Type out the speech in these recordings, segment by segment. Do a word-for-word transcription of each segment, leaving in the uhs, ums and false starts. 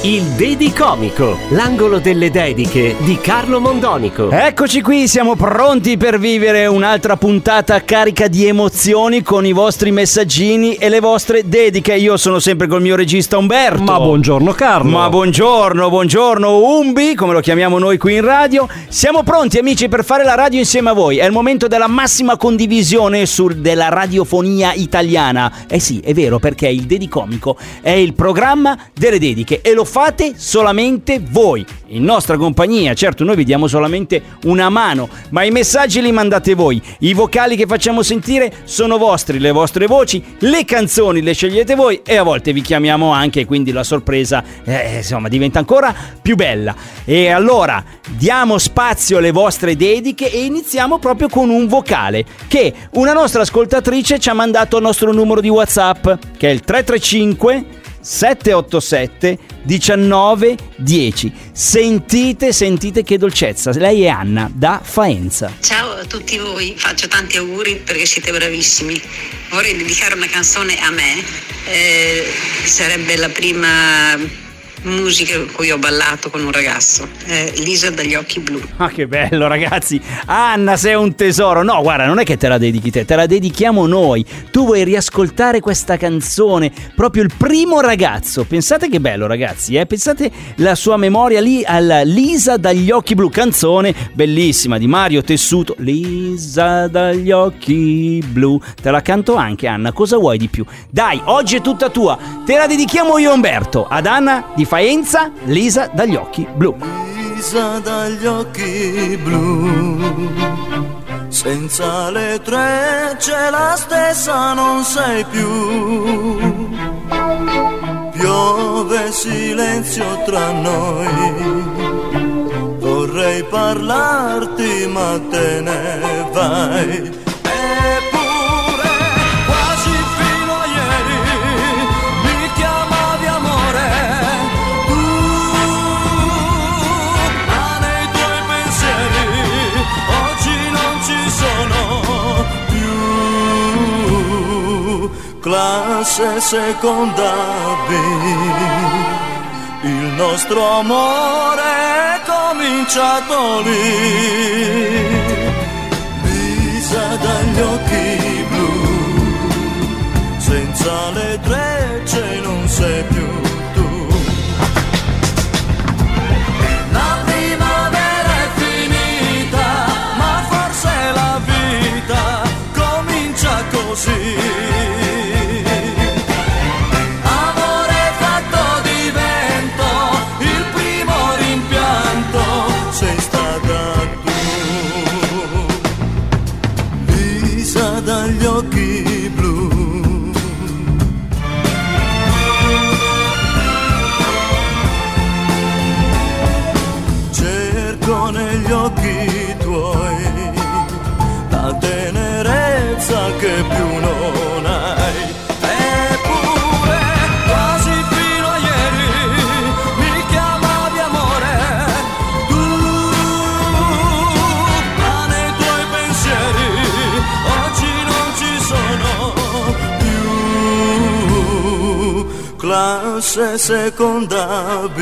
Il Dedicomico, l'angolo delle dediche di Carlo Mondonico. Eccoci qui, siamo pronti per vivere un'altra puntata carica di emozioni con i vostri messaggini e le vostre dediche. Io sono sempre col mio regista Umberto. Ma buongiorno Carlo. Ma buongiorno, buongiorno Umbi, come lo chiamiamo noi qui in radio. Siamo pronti amici per fare la radio insieme a voi. È il momento della massima condivisione sul della radiofonia italiana. Eh sì, è vero, perché il Dedicomico è il programma delle dediche e lo fate solamente voi in nostra compagnia. Certo, noi vi diamo solamente una mano, ma i messaggi li mandate voi, i vocali che facciamo sentire sono vostri, le vostre voci, le canzoni le scegliete voi e a volte vi chiamiamo anche, quindi la sorpresa eh, insomma diventa ancora più bella. E allora diamo spazio alle vostre dediche e iniziamo proprio con un vocale che una nostra ascoltatrice ci ha mandato al nostro numero di WhatsApp, che è il tre tre cinque sette otto sette uno nove uno zero. Sentite, sentite che dolcezza. Lei è Anna da Faenza. Ciao a tutti voi, faccio tanti auguri perché siete bravissimi. Vorrei dedicare una canzone a me, eh, sarebbe la prima musica con cui ho ballato con un ragazzo, eh, Lisa dagli occhi blu. Ah, che bello ragazzi, Anna sei un tesoro. No guarda, non è che te la dedichi te, te la dedichiamo noi. Tu vuoi riascoltare questa canzone, proprio il primo ragazzo. Pensate che bello ragazzi, eh? Pensate la sua memoria lì alla Lisa dagli occhi blu, canzone bellissima di Mario Tessuto. Lisa dagli occhi blu, te la canto anche Anna, cosa vuoi di più? Dai, oggi è tutta tua, te la dedichiamo io Umberto, ad Anna di Faenza, Lisa dagli occhi blu. Lisa dagli occhi blu, senza le trecce la stessa non sei più. Piove silenzio tra noi, vorrei parlarti ma te ne vai. Classe seconda B, il nostro amore è cominciato lì. Lisa dagli occhi blu, senza le trecce non sei più tu. La primavera è finita, ma forse la vita comincia così. Che più non hai, eppure quasi fino a ieri mi chiamavi amore, tu, ma nei tuoi pensieri oggi non ci sono più. Classe seconda B,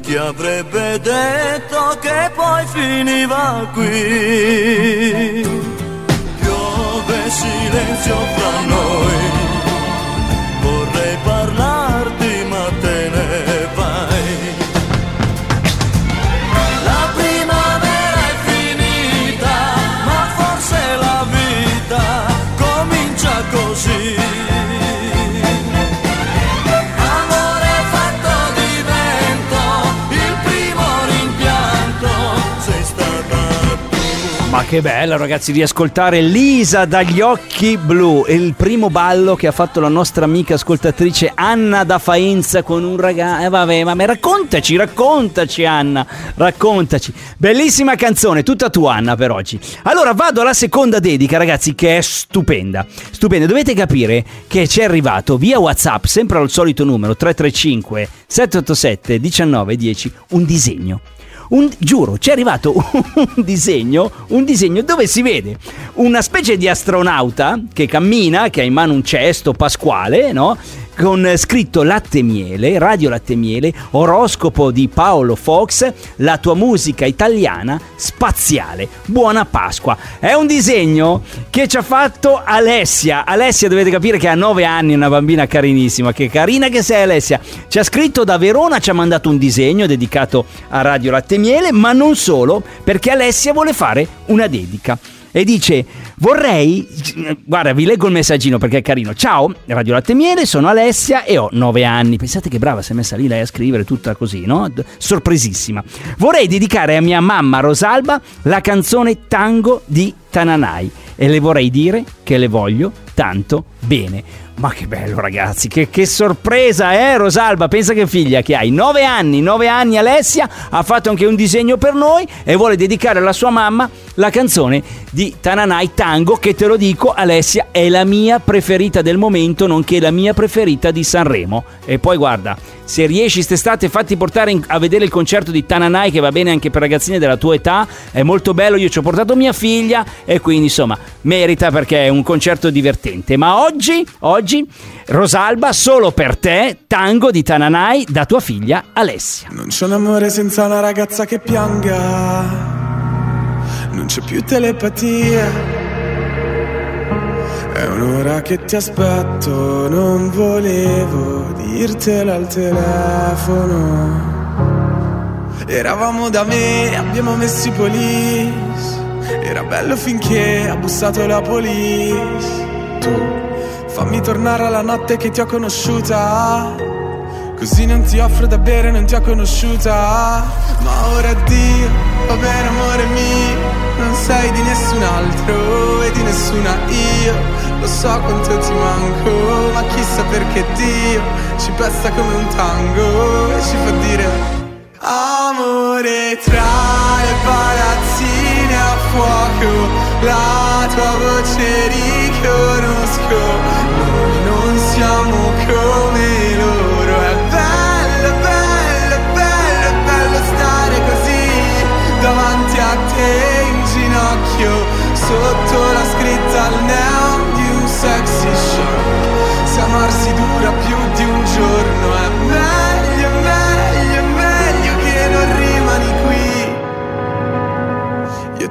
chi avrebbe detto che poi finiva qui? Silenzio fra noi, vorrei parlarti ma te ne vai. La primavera è finita, ma forse la vita comincia così. Amore fatto di vento, il primo rimpianto sei stata tu. Ma che bello, ragazzi, di ascoltare Lisa dagli occhi blu. È il primo ballo che ha fatto la nostra amica ascoltatrice Anna da Faenza con un ragazzo. Eh, vabbè, ma raccontaci, raccontaci, Anna, raccontaci. Bellissima canzone, tutta tua, Anna, per oggi. Allora vado alla seconda dedica, ragazzi, che è stupenda. Stupenda, dovete capire che ci è arrivato via WhatsApp, sempre al solito numero tre tre cinque sette otto sette uno nove uno zero, un disegno. Un, giuro, ci è arrivato un disegno, un disegno dove si vede una specie di astronauta che cammina, che ha in mano un cesto pasquale, no? Con scritto Latte Miele, Radio Latte Miele, oroscopo di Paolo Fox, la tua musica italiana spaziale, buona Pasqua. È un disegno che ci ha fatto Alessia. Alessia, dovete capire che ha nove anni, una bambina carinissima. Che carina che sei, Alessia. Ci ha scritto da Verona, ci ha mandato un disegno dedicato a Radio Latte Miele, ma non solo, perché Alessia vuole fare una dedica. E dice, vorrei, guarda, vi leggo il messaggino perché è carino. Ciao, Radio Latte Miele, sono Alessia e ho nove anni. Pensate che brava, si è messa lì lei a scrivere tutta così, no? Sorpresissima. Vorrei dedicare a mia mamma Rosalba la canzone Tango di Tananai e le vorrei dire che le voglio tanto bene. Ma che bello, ragazzi, che, che sorpresa, eh Rosalba, pensa che figlia che hai, nove anni, nove anni. Alessia ha fatto anche un disegno per noi e vuole dedicare alla sua mamma la canzone di Tananai Tango, che te lo dico Alessia è la mia preferita del momento, nonché la mia preferita di Sanremo. E poi guarda, se riesci st'estate fatti portare in, a vedere il concerto di Tananai, che va bene anche per ragazzine della tua età, è molto bello, io ci ho portato mia figlia e quindi insomma merita, perché è un concerto divertente. Ma oggi, oggi Rosalba, solo per te, Tango di Tananai da tua figlia Alessia. Non c'è un amore senza una ragazza che pianga, non c'è più telepatia, è un'ora che ti aspetto, non volevo dirtela al telefono. Eravamo da me, abbiamo messo i polis, era bello finché ha bussato la polis. Tu fammi tornare alla notte che ti ho conosciuta, così non ti offro da bere, non ti ho conosciuta. Ma ora addio, va bene amore mio, non sei di nessun altro e di nessuna io. Lo so quanto ti manco, ma chissà perché Dio ci pesta come un tango e ci fa dire amore tra le palazzine a fuoco. La tua voce riconosco, non siamo come loro. È bello, bello, bello, bello stare così davanti a te in ginocchio, sotto la scritta al neon di un sexy show. Se amarsi dura più di un giorno è meglio, meglio, meglio che non rimani qui. Io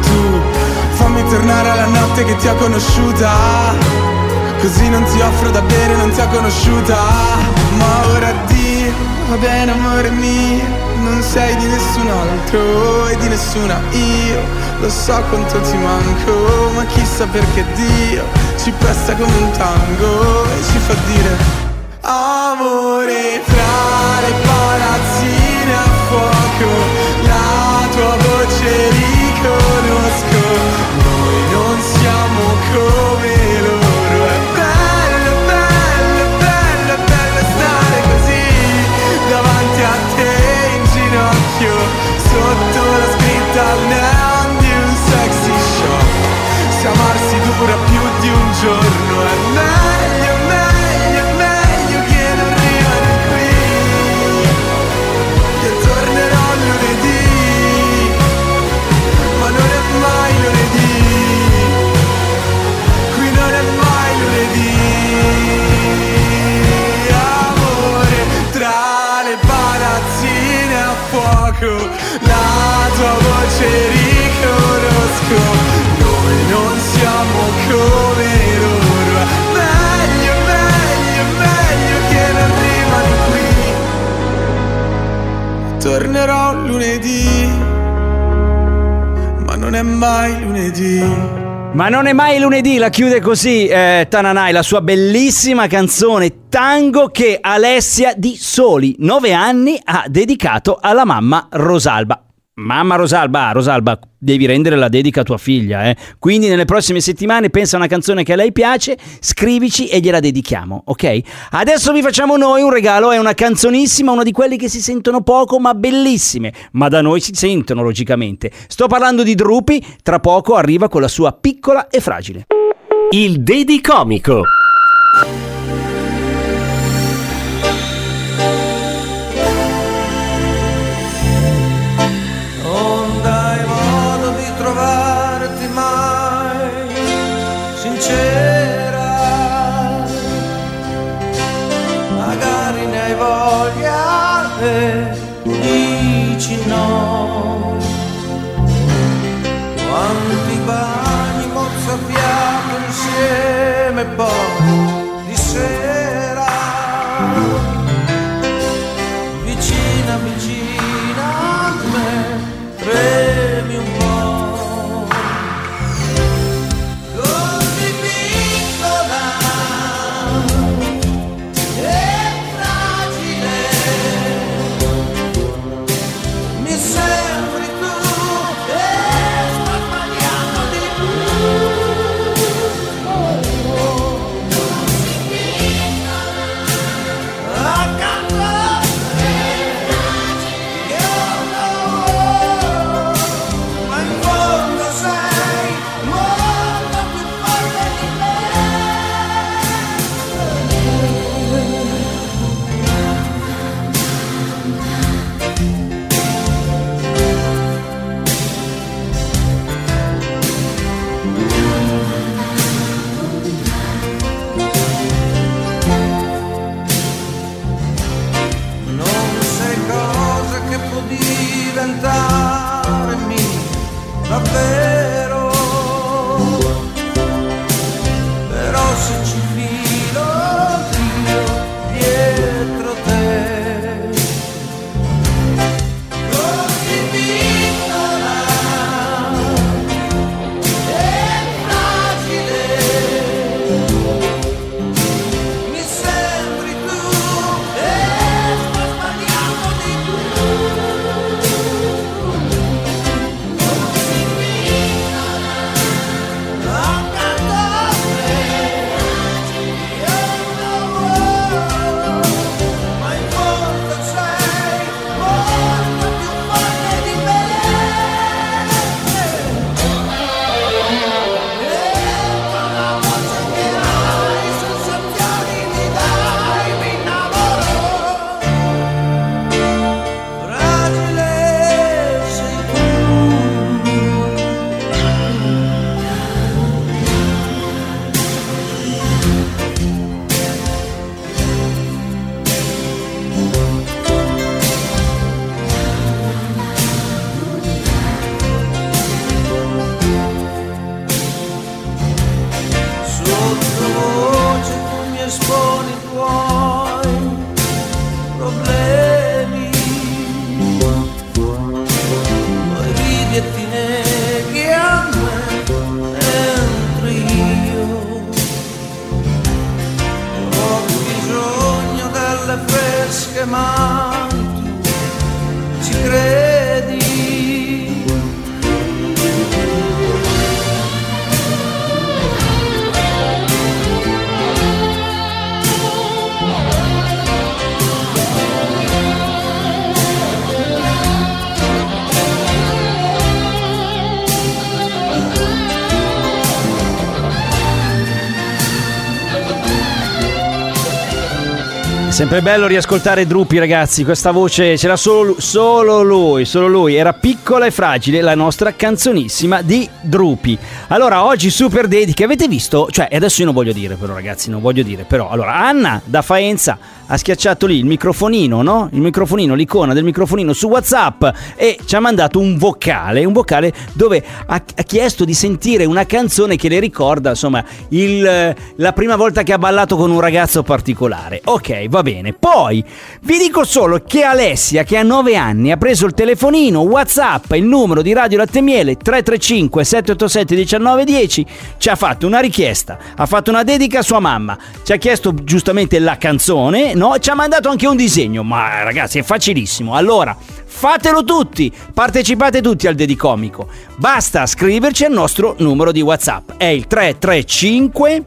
Tu fammi tornare alla notte che ti ho conosciuta, così non ti offro da bere, non ti ho conosciuta. Ma ora addio, va bene amore mio, non sei di nessun altro e di nessuna io. Lo so quanto ti manco, ma chissà perché Dio ci pesta come un tango e ci fa dire amore tra le palazzine a fuoco. La tua voce riconosco, noi non siamo come loro. Sotto la scritta al neon di un sexy show, se amarsi dura più di un giorno è meglio. tornerò lunedì, ma non è mai lunedì. Ma non è mai lunedì, la chiude così eh, Tananai, la sua bellissima canzone Tango che Alessia di soli nove anni ha dedicato alla mamma Rosalba. Mamma Rosalba, Rosalba, devi rendere la dedica a tua figlia, eh? Quindi nelle prossime settimane pensa a una canzone che a lei piace, scrivici e gliela dedichiamo, ok? Adesso vi facciamo noi un regalo, è una canzonissima, una di quelle che si sentono poco ma bellissime, ma da noi si sentono logicamente. Sto parlando di Drupi, tra poco arriva con la sua Piccola e Fragile. Il Dedicomico. Di sera, vicina, vicina a me, tremi un po', così piccola e fragile, mi sembri tu e sto sbagliando di più. Sempre bello riascoltare Drupi, ragazzi, questa voce c'era solo, solo lui, solo lui, era Piccola e Fragile, la nostra canzonissima di Drupi. Allora, oggi super dediche, avete visto? Cioè, adesso io non voglio dire però, ragazzi, non voglio dire però. Allora, Anna da Faenza ha schiacciato lì il microfonino, no? Il microfonino, l'icona del microfonino su WhatsApp e ci ha mandato un vocale, un vocale dove ha chiesto di sentire una canzone che le ricorda, insomma, il, la prima volta che ha ballato con un ragazzo particolare. Ok, va bene. Poi vi dico solo che Alessia, che ha nove anni, ha preso il telefonino, WhatsApp, il numero di Radio Latte Miele tre tre cinque sette otto sette uno nove uno zero, ci ha fatto una richiesta, ha fatto una dedica a sua mamma, ci ha chiesto giustamente la canzone, no? Ci ha mandato anche un disegno, ma ragazzi è facilissimo. Allora fatelo tutti, partecipate tutti al Dedicomico. Basta scriverci al nostro numero di WhatsApp, è il tre tre cinque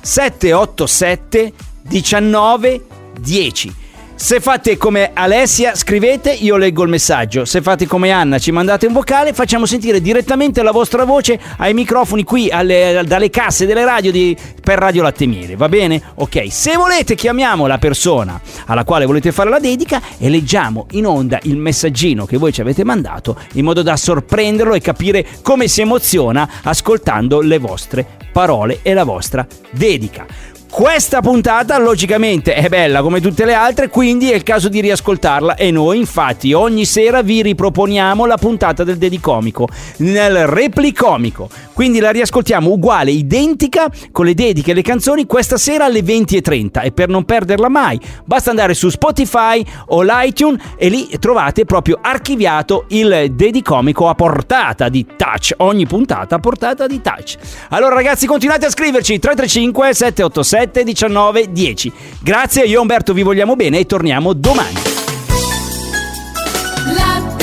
sette otto sette uno nove uno zero. Se fate come Alessia, scrivete, io leggo il messaggio. Se fate come Anna, ci mandate un vocale, facciamo sentire direttamente la vostra voce ai microfoni qui, alle, dalle casse delle radio di, per Radio Latte Miele, va bene? Ok, se volete chiamiamo la persona alla quale volete fare la dedica e leggiamo in onda il messaggino che voi ci avete mandato, in modo da sorprenderlo e capire come si emoziona ascoltando le vostre parole e la vostra dedica. Questa puntata logicamente è bella come tutte le altre, quindi è il caso di riascoltarla, e noi infatti ogni sera vi riproponiamo la puntata del Dedicomico nel Replicomico, quindi la riascoltiamo uguale, identica, con le dediche e le canzoni questa sera alle venti e trenta, e per non perderla mai basta andare su Spotify o l'iTunes e lì trovate proprio archiviato il Dedicomico a portata di touch, ogni puntata a portata di touch. Allora ragazzi, continuate a scriverci tre tre cinque sette otto sei sette diciannove dieci. Grazie, io e Umberto vi vogliamo bene e torniamo domani. La...